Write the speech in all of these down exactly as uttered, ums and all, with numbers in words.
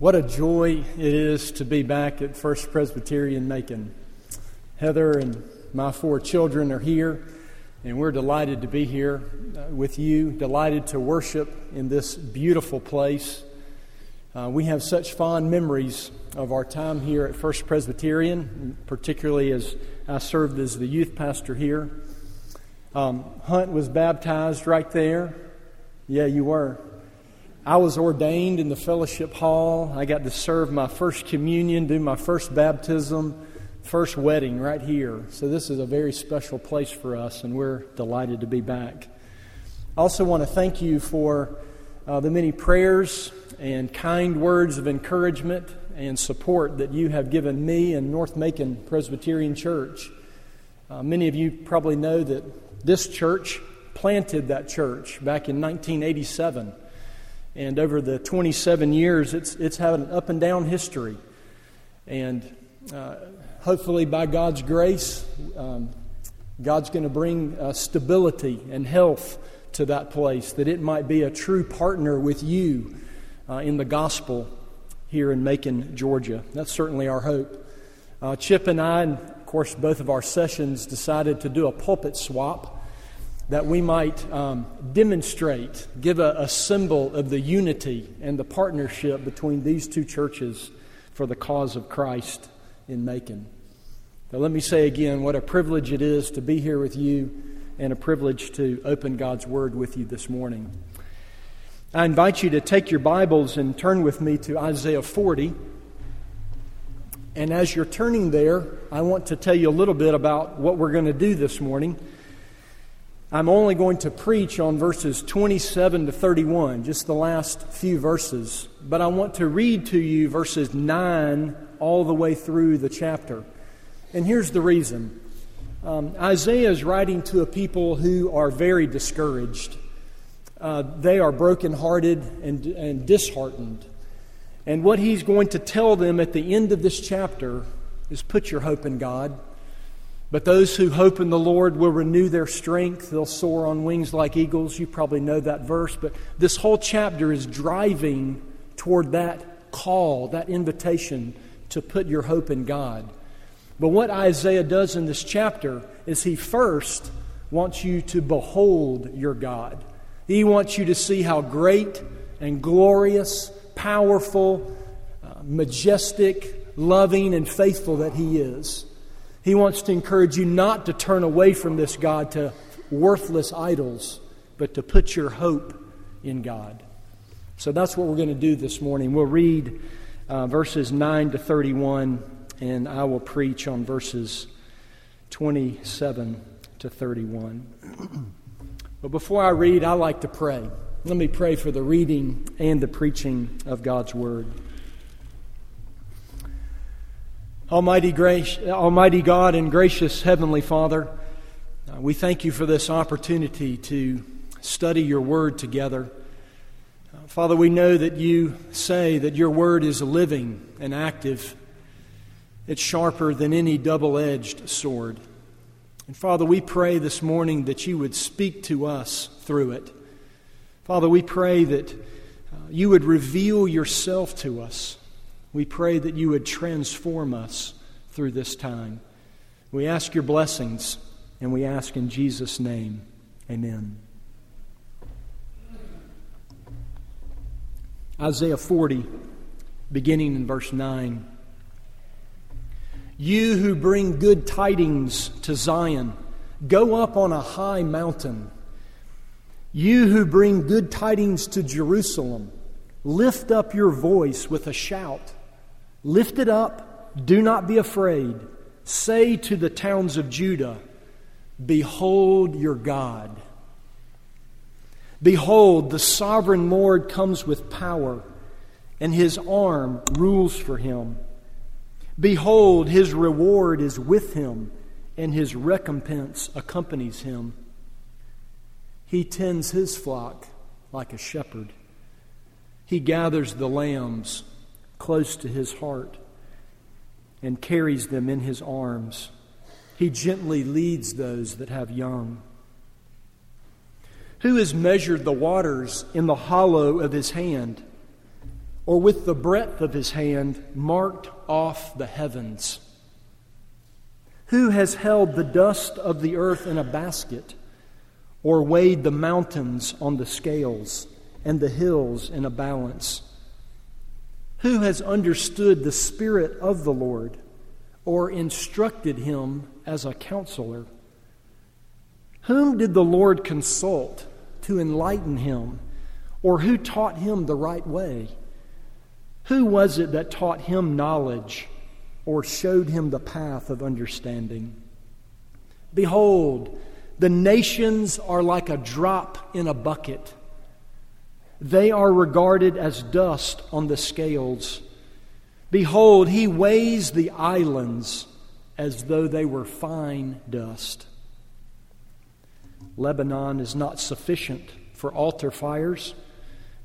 What a joy it is to be back at First Presbyterian Macon. Heather and my four children are here, and we're delighted to be here with you, delighted to worship in this beautiful place. Uh, we have such fond memories of our time here at First Presbyterian, particularly as I served as the youth pastor here. Um, Hunt was baptized right there. Yeah, you were. I was ordained in the fellowship hall. I got to serve my first communion, do my first baptism, first wedding right here. So this is a very special place for us, and we're delighted to be back. I also want to thank you for uh, the many prayers and kind words of encouragement and support that you have given me and North Macon Presbyterian Church. Uh, many of you probably know that this church planted that church back in nineteen eighty-seven. And over the twenty-seven years, it's it's had an up and down history. And uh, hopefully by God's grace, um, God's going to bring uh, stability and health to that place, that it might be a true partner with you uh, in the gospel here in Macon, Georgia. That's certainly our hope. Uh, Chip and I, and of course both of our sessions, decided to do a pulpit swap, that we might um, demonstrate, give a, a symbol of the unity and the partnership between these two churches for the cause of Christ in Macon. Now let me say again, what a privilege it is to be here with you and a privilege to open God's Word with you this morning. I invite you to take your Bibles and turn with me to Isaiah forty. And as you're turning there, I want to tell you a little bit about what we're going to do this morning. I'm only going to preach on verses twenty-seven to thirty-one, just the last few verses. But I want to read to you verses nine all the way through the chapter. And here's the reason. Um, Isaiah is writing to a people who are very discouraged. Uh, they are brokenhearted and, and disheartened. And what he's going to tell them at the end of this chapter is, put your hope in God. But those who hope in the Lord will renew their strength. They'll soar on wings like eagles. You probably know that verse. But this whole chapter is driving toward that call, that invitation to put your hope in God. But what Isaiah does in this chapter is he first wants you to behold your God. He wants you to see how great and glorious, powerful, uh, majestic, loving, and faithful that He is. He wants to encourage you not to turn away from this God to worthless idols, but to put your hope in God. So that's what we're going to do this morning. We'll read uh, verses nine to thirty-one, and I will preach on verses twenty-seven to thirty-one. But before I read, I like to pray. Let me pray for the reading and the preaching of God's Word. Almighty grace, Almighty God and gracious Heavenly Father, uh, we thank you for this opportunity to study your Word together. Uh, Father, we know that you say that your Word is living and active. It's sharper than any double-edged sword. And Father, we pray this morning that you would speak to us through it. Father, we pray that uh, you would reveal yourself to us. We pray that you would transform us through this time. We ask your blessings, and we ask in Jesus' name. Amen. Isaiah forty, beginning in verse nine. You who bring good tidings to Zion, go up on a high mountain. You who bring good tidings to Jerusalem, lift up your voice with a shout. Lift it up, do not be afraid. Say to the towns of Judah, behold your God. Behold, the sovereign Lord comes with power, and his arm rules for him. Behold, his reward is with him, and his recompense accompanies him. He tends his flock like a shepherd. He gathers the lambs close to his heart and carries them in his arms. He gently leads those that have young. Who has measured the waters in the hollow of his hand or with the breadth of his hand marked off the heavens? Who has held the dust of the earth in a basket, or weighed the mountains on the scales and the hills in a balance? Who has understood the Spirit of the Lord, or instructed him as a counselor? Whom did the Lord consult to enlighten him, or who taught him the right way? Who was it that taught him knowledge, or showed him the path of understanding? Behold, the nations are like a drop in a bucket. They are regarded as dust on the scales. Behold, he weighs the islands as though they were fine dust. Lebanon is not sufficient for altar fires,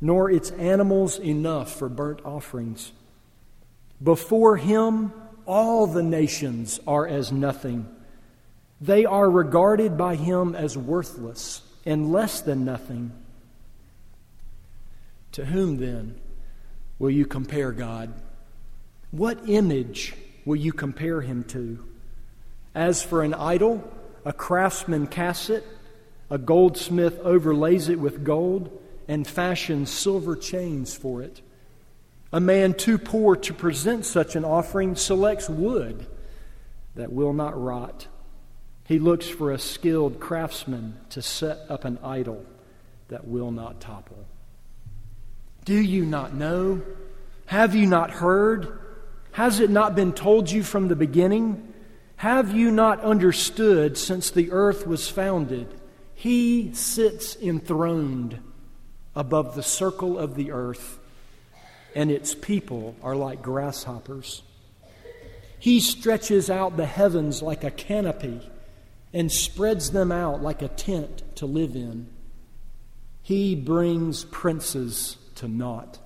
nor its animals enough for burnt offerings. Before him, all the nations are as nothing. They are regarded by him as worthless and less than nothing. To whom, then, will you compare God? What image will you compare him to? As for an idol, a craftsman casts it, a goldsmith overlays it with gold, and fashions silver chains for it. A man too poor to present such an offering selects wood that will not rot. He looks for a skilled craftsman to set up an idol that will not topple. Do you not know? Have you not heard? Has it not been told you from the beginning? Have you not understood since the earth was founded? He sits enthroned above the circle of the earth, and its people are like grasshoppers. He stretches out the heavens like a canopy and spreads them out like a tent to live in. He brings princes to naught,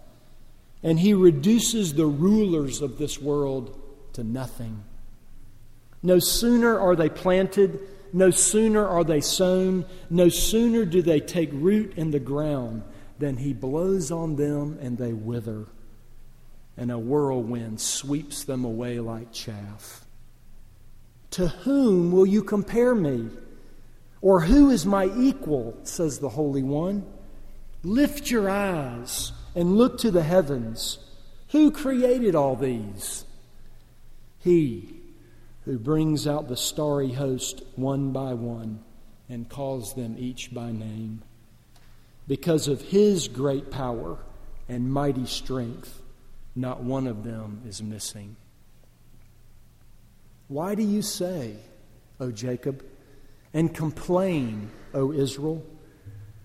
and he reduces the rulers of this world to nothing. No sooner are they planted, no sooner are they sown, no sooner do they take root in the ground than he blows on them and they wither, and a whirlwind sweeps them away like chaff. To whom will you compare me? Or who is my equal, says the Holy One? Lift your eyes and look to the heavens. Who created all these? He who brings out the starry host one by one and calls them each by name. Because of his great power and mighty strength, not one of them is missing. Why do you say, O Jacob, and complain, O Israel?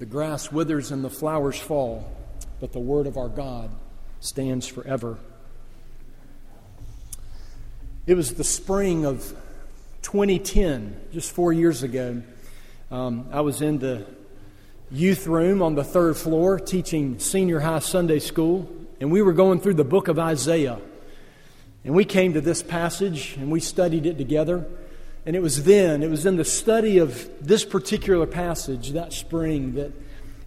The grass withers and the flowers fall, but the word of our God stands forever. It was the spring of twenty ten, just four years ago. Um, I was in the youth room on the third floor teaching senior high Sunday school, and we were going through the book of Isaiah. And we came to this passage, and we studied it together. And it was then, it was in the study of this particular passage that spring, that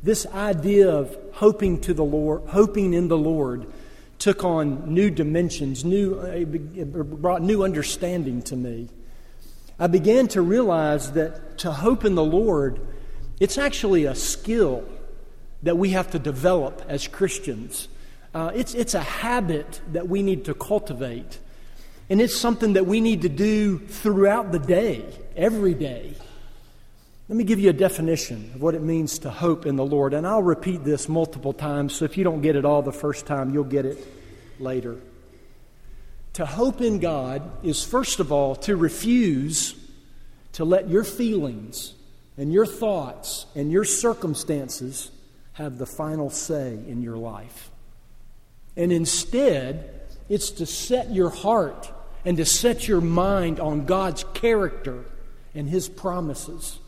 this idea of hoping to the Lord, hoping in the Lord, took on new dimensions, new it brought new understanding to me. I began to realize that to hope in the Lord, it's actually a skill that we have to develop as Christians. Uh, it's, it's a habit that we need to cultivate. And it's something that we need to do throughout the day, every day. Let me give you a definition of what it means to hope in the Lord. And I'll repeat this multiple times, so if you don't get it all the first time, you'll get it later. To hope in God is, first of all, to refuse to let your feelings and your thoughts and your circumstances have the final say in your life. And instead, it's to set your heart and to set your mind on God's character and His promises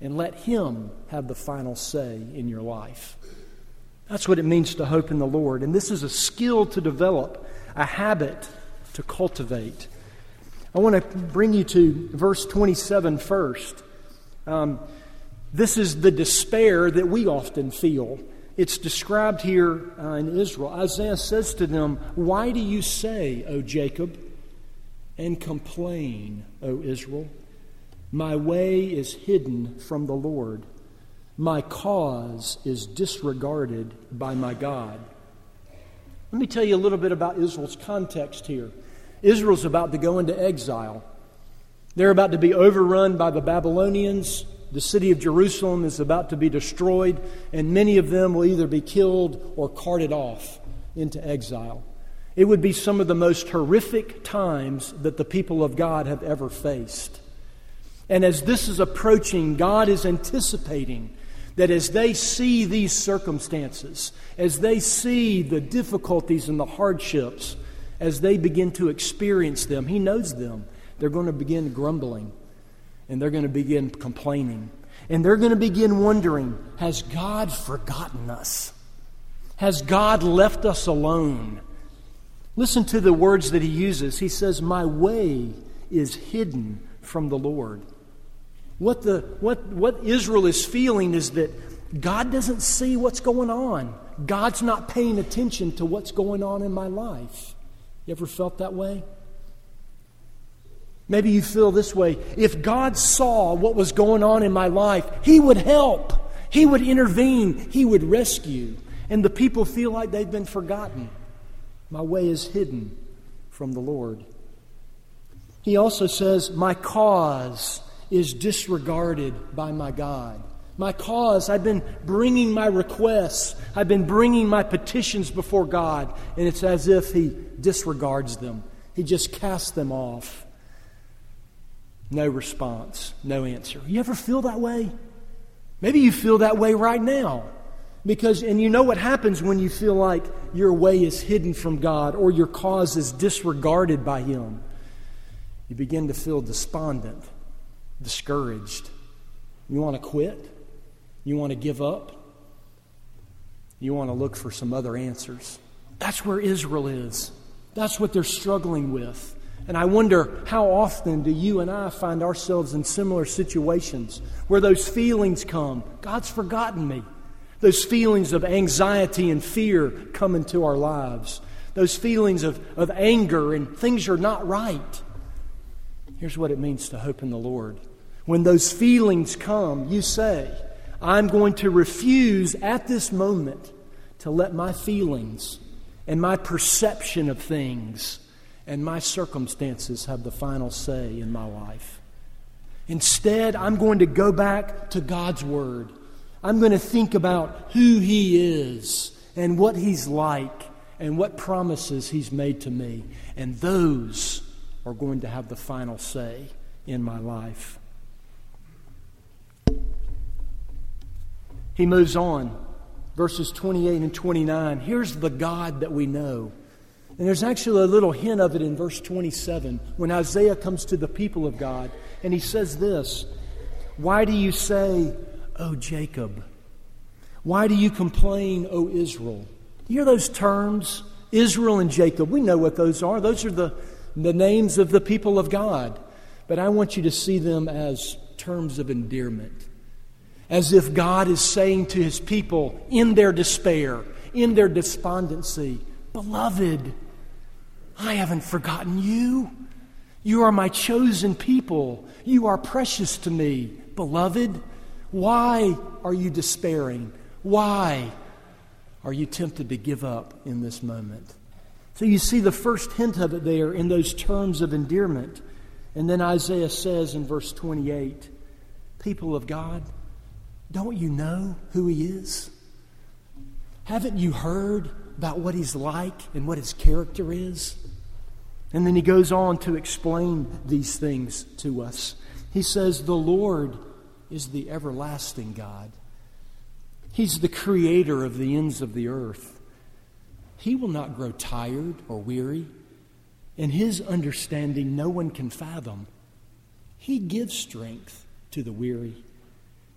and let Him have the final say in your life. That's what it means to hope in the Lord. And this is a skill to develop, a habit to cultivate. I want to bring you to verse twenty-seven first. Um, this is the despair that we often feel. It's described here uh, in Israel. Isaiah says to them, "Why do you say, O Jacob, and complain, O Israel? My way is hidden from the Lord. My cause is disregarded by my God." Let me tell you a little bit about Israel's context here. Israel's about to go into exile. They're about to be overrun by the Babylonians. The city of Jerusalem is about to be destroyed, and many of them will either be killed or carted off into exile. It would be some of the most horrific times that the people of God have ever faced. And as this is approaching, God is anticipating that as they see these circumstances, as they see the difficulties and the hardships, as they begin to experience them, He knows them, they're going to begin grumbling. And they're going to begin complaining. And they're going to begin wondering, has God forgotten us? Has God left us alone? Listen to the words that he uses. He says, "My way is hidden from the Lord." What the what what Israel is feeling is that God doesn't see what's going on. God's not paying attention to what's going on in my life. You ever felt that way? Maybe you feel this way. If God saw what was going on in my life, He would help. He would intervene. He would rescue. And the people feel like they've been forgotten. My way is hidden from the Lord. He also says, "My cause is disregarded by my God." My cause, I've been bringing my requests. I've been bringing my petitions before God. And it's as if He disregards them. He just casts them off. No response, no answer. You ever feel that way? Maybe you feel that way right now. Because, and you know what happens when you feel like your way is hidden from God or your cause is disregarded by Him. You begin to feel despondent, discouraged. You want to quit? You want to give up? You want to look for some other answers. That's where Israel is. That's what they're struggling with. And I wonder, how often do you and I find ourselves in similar situations where those feelings come? God's forgotten me. Those feelings of anxiety and fear come into our lives. Those feelings of, of anger and things are not right. Here's what it means to hope in the Lord. When those feelings come, you say, "I'm going to refuse at this moment to let my feelings and my perception of things and my circumstances have the final say in my life. Instead, I'm going to go back to God's Word. I'm going to think about who He is and what He's like and what promises He's made to me. And those are going to have the final say in my life." He moves on. Verses twenty-eight and twenty-nine. Here's the God that we know. And there's actually a little hint of it in verse twenty-seven when Isaiah comes to the people of God and he says this, "Why do you say, O Jacob? Why do you complain, O Israel?" You hear those terms, Israel and Jacob. We know what those are. Those are the, the names of the people of God. But I want you to see them as terms of endearment, as if God is saying to His people in their despair, in their despondency, "Beloved, I haven't forgotten you. You are my chosen people. You are precious to me. Beloved, why are you despairing? Why Are you tempted to give up in this moment? So you see the first hint of it there in those terms of endearment. And then Isaiah says in verse twenty-eight, people of God, don't you know who he is? Haven't you heard about what he's like and what his character is? And then he goes on to explain these things to us. He says, the Lord is the everlasting God. He's the creator of the ends of the earth. He will not grow tired or weary. In his understanding, no one can fathom. He gives strength to the weary,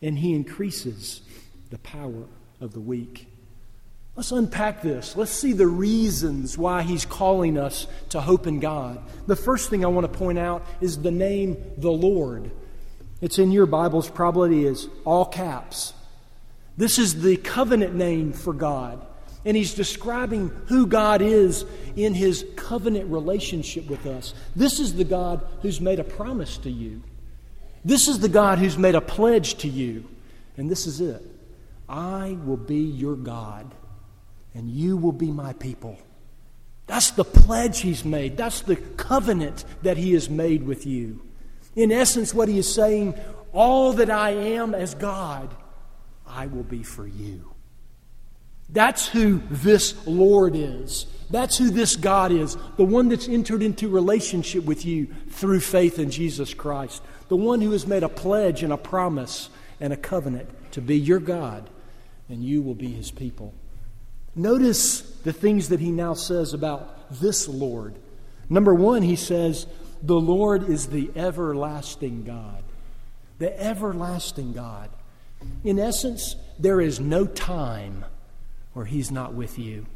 and he increases the power of the weak. Let's unpack this. Let's see the reasons why he's calling us to hope in God. The first thing I want to point out is the name, the Lord. It's in your Bibles, probably is all caps. This is the covenant name for God. And he's describing who God is in his covenant relationship with us. This is the God who's made a promise to you. This is the God who's made a pledge to you. And this is it. I will be your God, and you will be my people. That's the pledge he's made. That's the covenant that he has made with you. In essence, what he is saying, all that I am as God, I will be for you. That's who this Lord is. That's who this God is. The one that's entered into relationship with you through faith in Jesus Christ. The one who has made a pledge and a promise and a covenant to be your God, and you will be his people. Notice the things that he now says about this Lord. Number one, he says, the Lord is the everlasting God. The everlasting God. In essence, there is no time where he's not with you.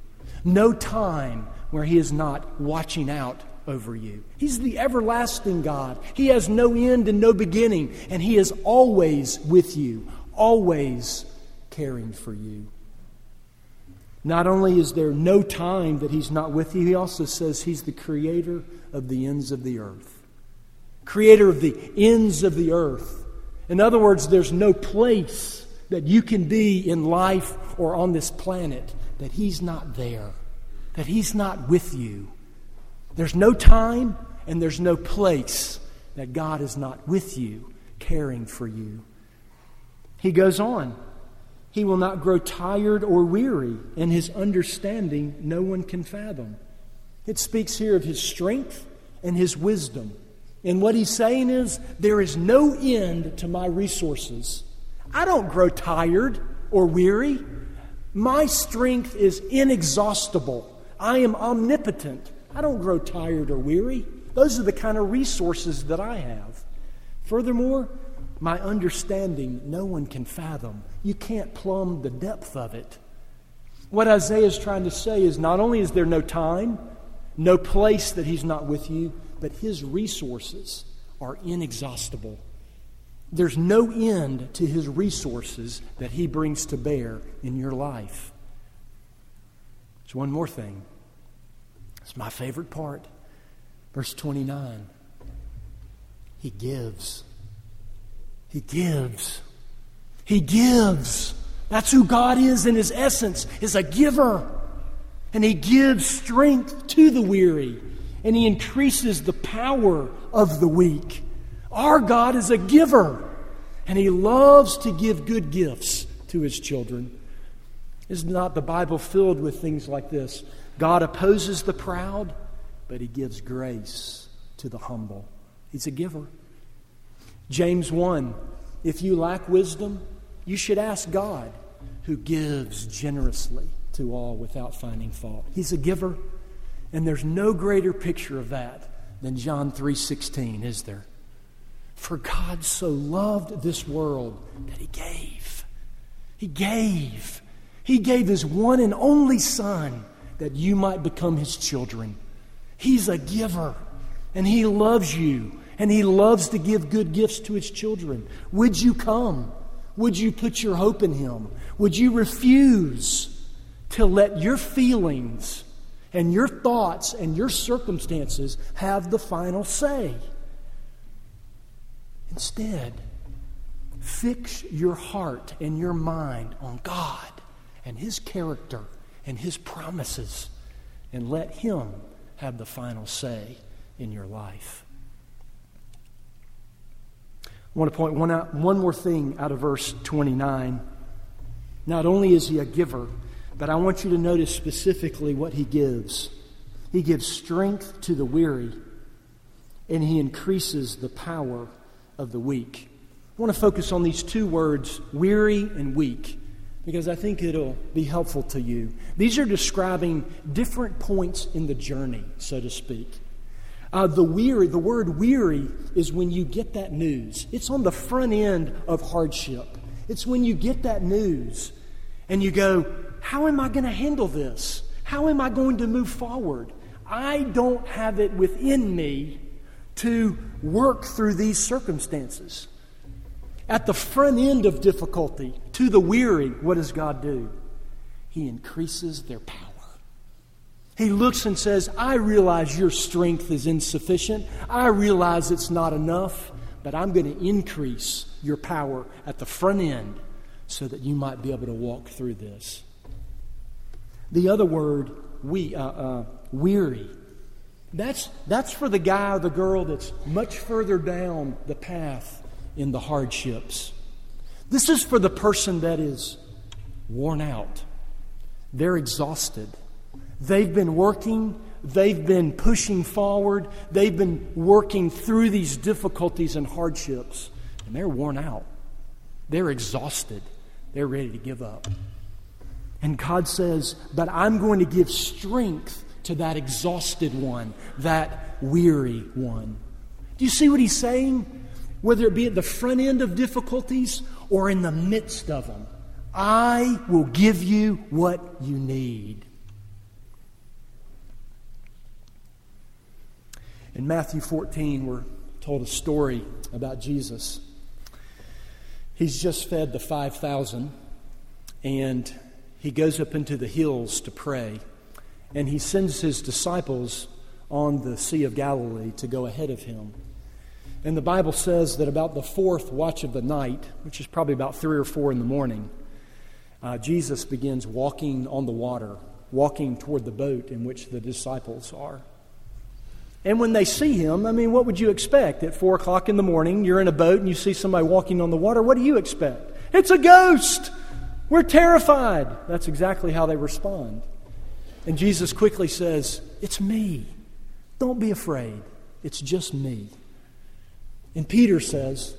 No time where he is not watching out over you. He's the everlasting God. He has no end and no beginning. And he is always with you. Always caring for you. Not only is there no time that he's not with you, he also says he's the creator of the ends of the earth. Creator of the ends of the earth. In other words, there's no place that you can be in life or on this planet that he's not there, that he's not with you. There's no time and there's no place that God is not with you, caring for you. He goes on. He will not grow tired or weary, and his understanding no one can fathom. It speaks here of his strength and his wisdom. And what he's saying is, there is no end to my resources. I don't grow tired or weary. My strength is inexhaustible. I am omnipotent. I don't grow tired or weary. Those are the kind of resources that I have. Furthermore, my understanding, no one can fathom. You can't plumb the depth of it. What Isaiah is trying to say is not only is there no time, no place that he's not with you, but his resources are inexhaustible. There's no end to his resources that he brings to bear in your life. There's one more thing. It's my favorite part. Verse twenty-nine. He gives. He gives. He gives. That's who God is in his essence, is a giver. And he gives strength to the weary. And he increases the power of the weak. Our God is a giver, and he loves to give good gifts to his children. Is not the Bible filled with things like this? God opposes the proud, but he gives grace to the humble. He's a giver. James one, if you lack wisdom, you should ask God, who gives generously to all without finding fault. He's a giver, and there's no greater picture of that than John three sixteen, is there? For God so loved this world that he gave. He gave. He gave his one and only Son that you might become his children. He's a giver, and he loves you, and he loves to give good gifts to his children. Would you come? Would you put your hope in him? Would you refuse to let your feelings and your thoughts and your circumstances have the final say? Instead, fix your heart and your mind on God and his character and his promises, and let him have the final say in your life. I want to point one out, one more thing out of verse twenty-nine. Not only is he a giver, but I want you to notice specifically what he gives. He gives strength to the weary, and he increases the power of the weak. I want to focus on these two words, weary and weak, because I think it'll be helpful to you. These are describing different points in the journey, so to speak. Uh, the weary, the word weary is when you get that news. It's on the front end of hardship. It's when you get that news and you go, how am I going to handle this? How am I going to move forward? I don't have it within me to work through these circumstances. At the front end of difficulty, to the weary, what does God do? He increases their power. He looks and says, I realize your strength is insufficient. I realize it's not enough, but I'm going to increase your power at the front end so that you might be able to walk through this. The other word, we, uh, uh, weary, that's, that's for the guy or the girl that's much further down the path in the hardships. This is for the person that is worn out. They're exhausted. They've been working. They've been pushing forward. They've been working through these difficulties and hardships. And they're worn out. They're exhausted. They're ready to give up. And God says, but I'm going to give strength to that exhausted one, that weary one. Do you see what he's saying? Whether it be at the front end of difficulties or in the midst of them, I will give you what you need. In Matthew fourteen, we're told a story about Jesus. He's just fed the five thousand, and he goes up into the hills to pray, and he sends his disciples on the Sea of Galilee to go ahead of him. And the Bible says that about the fourth watch of the night, which is probably about three or four in the morning, uh, Jesus begins walking on the water, walking toward the boat in which the disciples are. And when they see him, I mean, what would you expect? At four o'clock in the morning, you're in a boat and you see somebody walking on the water. What do you expect? It's a ghost! We're terrified! That's exactly how they respond. And Jesus quickly says, it's me. Don't be afraid. It's just me. And Peter says,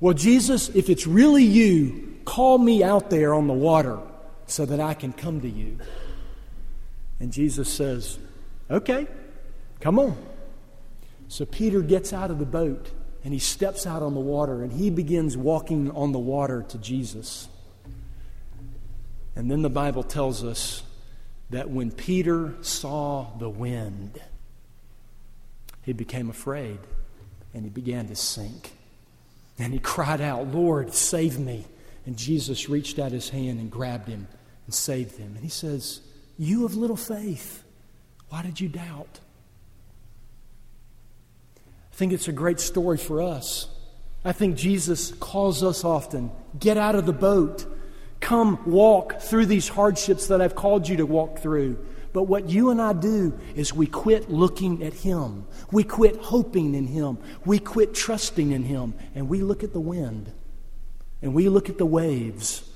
well, Jesus, if it's really you, call me out there on the water so that I can come to you. And Jesus says, okay, come on. So Peter gets out of the boat and he steps out on the water and he begins walking on the water to Jesus. And then the Bible tells us that when Peter saw the wind, he became afraid. And he began to sink. And he cried out, Lord, save me. And Jesus reached out his hand and grabbed him and saved him. And he says, you of little faith, why did you doubt? I think it's a great story for us. I think Jesus calls us often, get out of the boat. Come walk through these hardships that I've called you to walk through. But what you and I do is we quit looking at him. We quit hoping in him. We quit trusting in him. And we look at the wind. And we look at the waves.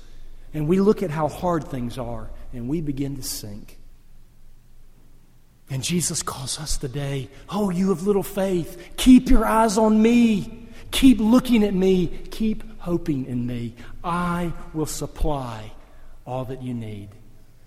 And we look at how hard things are. And we begin to sink. And Jesus calls us today, oh, you of little faith, keep your eyes on me. Keep looking at me. Keep hoping in me. I will supply all that you need.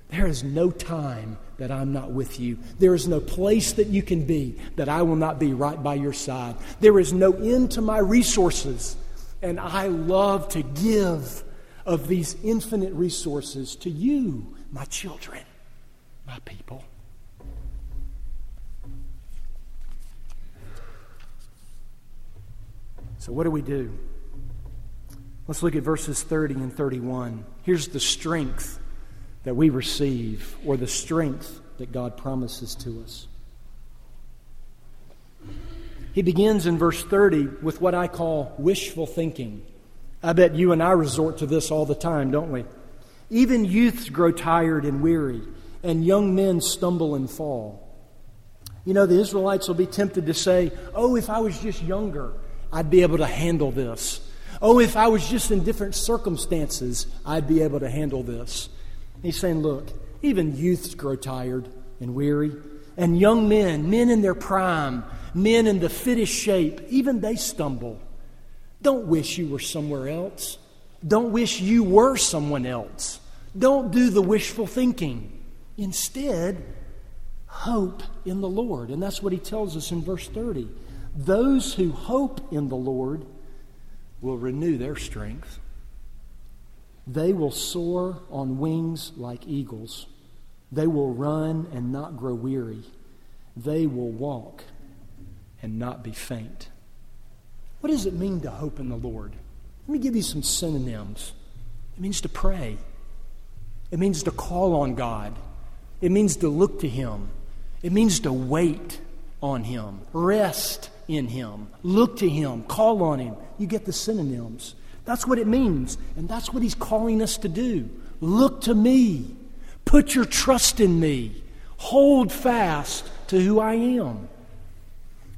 There is no time that I'm not with you. There is no place that you can be that I will not be right by your side. There is no end to my resources. And I love to give of these infinite resources to you, my children, my people. So what do we do? Let's look at verses thirty and thirty-one. Here's the strength that we receive, or the strength that God promises to us. He begins in verse thirty with what I call wishful thinking. I bet you and I resort to this all the time, don't we? Even youths grow tired and weary, and young men stumble and fall. You know, the Israelites will be tempted to say, oh, if I was just younger, I'd be able to handle this. Oh, if I was just in different circumstances, I'd be able to handle this. And he's saying, look, even youths grow tired and weary. And young men, men in their prime, men in the fittest shape, even they stumble. Don't wish you were somewhere else. Don't wish you were someone else. Don't do the wishful thinking. Instead, hope in the Lord. And that's what he tells us in verse thirty. Those who hope in the Lord will renew their strength. They will soar on wings like eagles. They will run and not grow weary. They will walk and not be faint. What does it mean to hope in the Lord? Let me give you some synonyms. It means to pray. It means to call on God. It means to look to Him. It means to wait on Him, rest in Him, look to Him, call on Him. You get the synonyms. That's what it means, and that's what He's calling us to do. Look to me. Put your trust in me. Hold fast to who I am.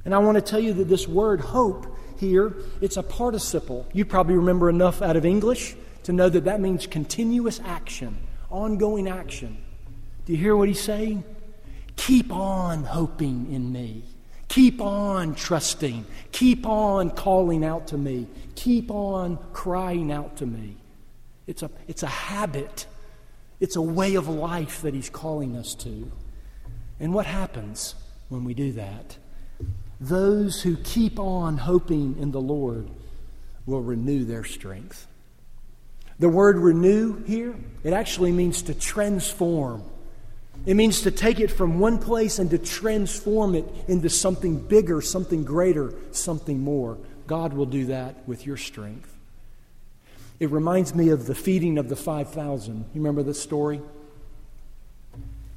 And I want to tell you that this word hope here, it's a participle. You probably remember enough out of English to know that that means continuous action, ongoing action. Do you hear what he's saying? Keep on hoping in me. Keep on trusting. Keep on calling out to me. Keep on crying out to me. It's a, it's a habit. It's a way of life that he's calling us to. And what happens when we do that? Those who keep on hoping in the Lord will renew their strength. The word renew here, it actually means to transform. It means to take it from one place and to transform it into something bigger, something greater, something more. God will do that with your strength. It reminds me of the feeding of the five thousand. You remember this story?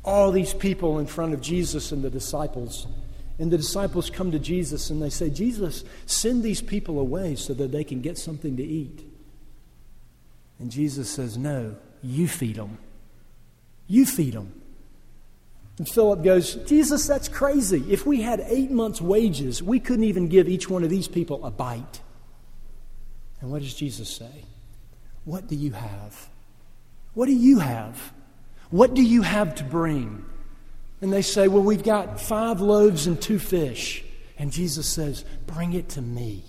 All these people in front of Jesus and the disciples. And the disciples come to Jesus and they say, Jesus, send these people away so that they can get something to eat. And Jesus says, no, you feed them. You feed them. And Philip goes, Jesus, that's crazy. If we had eight months' wages, we couldn't even give each one of these people a bite. And what does Jesus say? What do you have? What do you have? What do you have to bring? And they say, well, we've got five loaves and two fish. And Jesus says, bring it to me.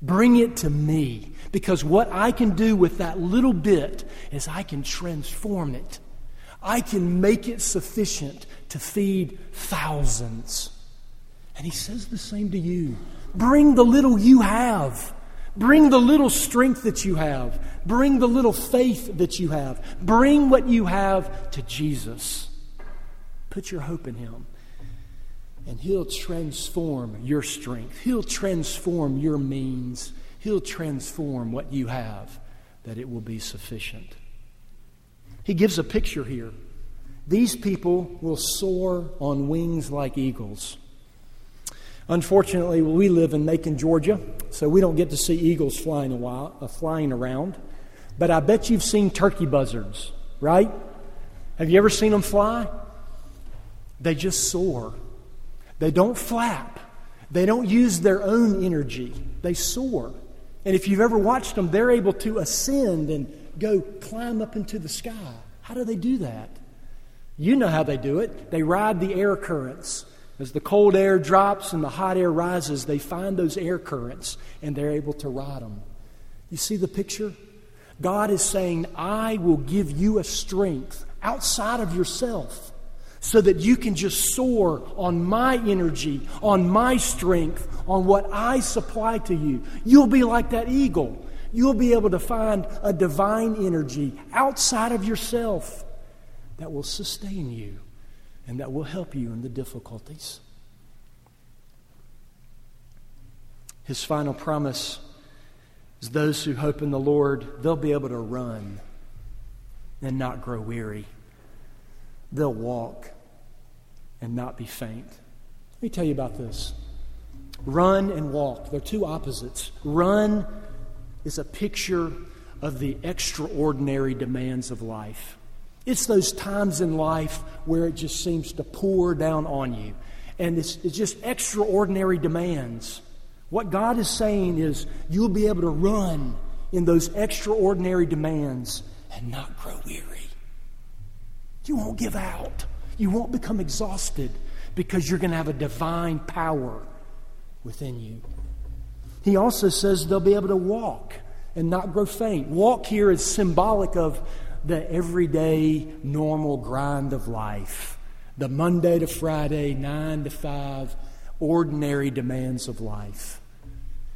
Bring it to me. Because what I can do with that little bit is I can transform it. I can make it sufficient to feed thousands. And he says the same to you. Bring the little you have. Bring the little strength that you have. Bring the little faith that you have. Bring what you have to Jesus. Put your hope in Him, and He'll transform your strength. He'll transform your means. He'll transform what you have, that it will be sufficient. He gives a picture here. These people will soar on wings like eagles. Unfortunately, we live in Macon, Georgia, so we don't get to see eagles flying a while, uh, flying around. But I bet you've seen turkey buzzards, right? Have you ever seen them fly? They just soar. They don't flap. They don't use their own energy. They soar. And if you've ever watched them, they're able to ascend and go climb up into the sky. How do they do that? You know how they do it. They ride the air currents. As the cold air drops and the hot air rises, they find those air currents and they're able to ride them. You see the picture? God is saying, I will give you a strength outside of yourself, so that you can just soar on my energy, on my strength, on what I supply to you. You'll be like that eagle. You'll be able to find a divine energy outside of yourself that will sustain you and that will help you in the difficulties. His final promise is those who hope in the Lord, they'll be able to run and not grow weary. They'll walk and not be faint. Let me tell you about this. Run and walk. They're two opposites. Run is a picture of the extraordinary demands of life. It's those times in life where it just seems to pour down on you. And it's, it's just extraordinary demands. What God is saying is you'll be able to run in those extraordinary demands and not grow weary. You won't give out. You won't become exhausted because you're going to have a divine power within you. He also says they'll be able to walk and not grow faint. Walk here is symbolic of the everyday, normal grind of life. The Monday to Friday, nine to five, ordinary demands of life.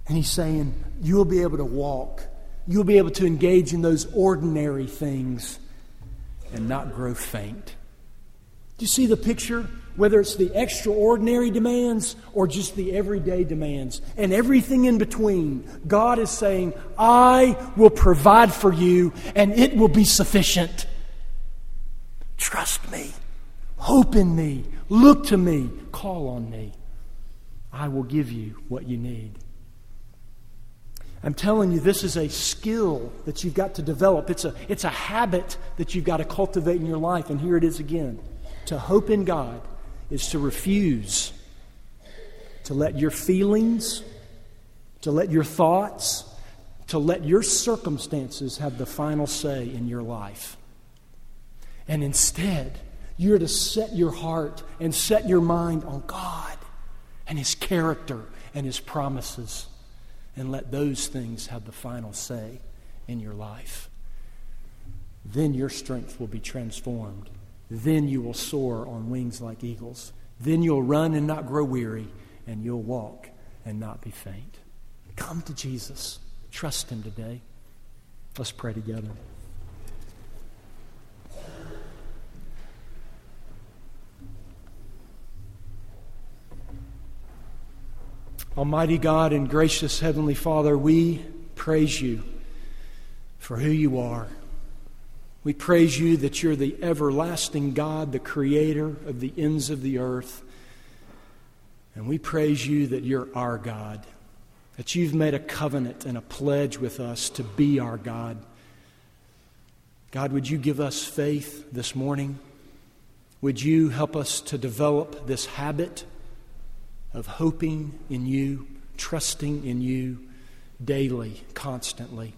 And he's saying, you'll be able to walk. You'll be able to engage in those ordinary things and not grow faint. Do you see the picture? Whether it's the extraordinary demands or just the everyday demands and everything in between, God is saying, I will provide for you and it will be sufficient. Trust me. Hope in me. Look to me. Call on me. I will give you what you need. I'm telling you, this is a skill that you've got to develop. It's a, it's a habit that you've got to cultivate in your life. And here it is again. To hope in God is to refuse to let your feelings, to let your thoughts, to let your circumstances have the final say in your life. And instead, you're to set your heart and set your mind on God and His character and His promises, and let those things have the final say in your life. Then your strength will be transformed. Then you will soar on wings like eagles. Then you'll run and not grow weary, and you'll walk and not be faint. Come to Jesus. Trust Him today. Let's pray together. Almighty God and gracious Heavenly Father, we praise you for who you are. We praise you that you're the everlasting God, the creator of the ends of the earth. And we praise you that you're our God, that you've made a covenant and a pledge with us to be our God. God, would you give us faith this morning? Would you help us to develop this habit of hoping in you, trusting in you daily, constantly?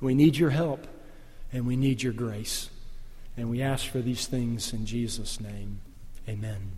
We need your help. And we need your grace. And we ask for these things in Jesus' name. Amen.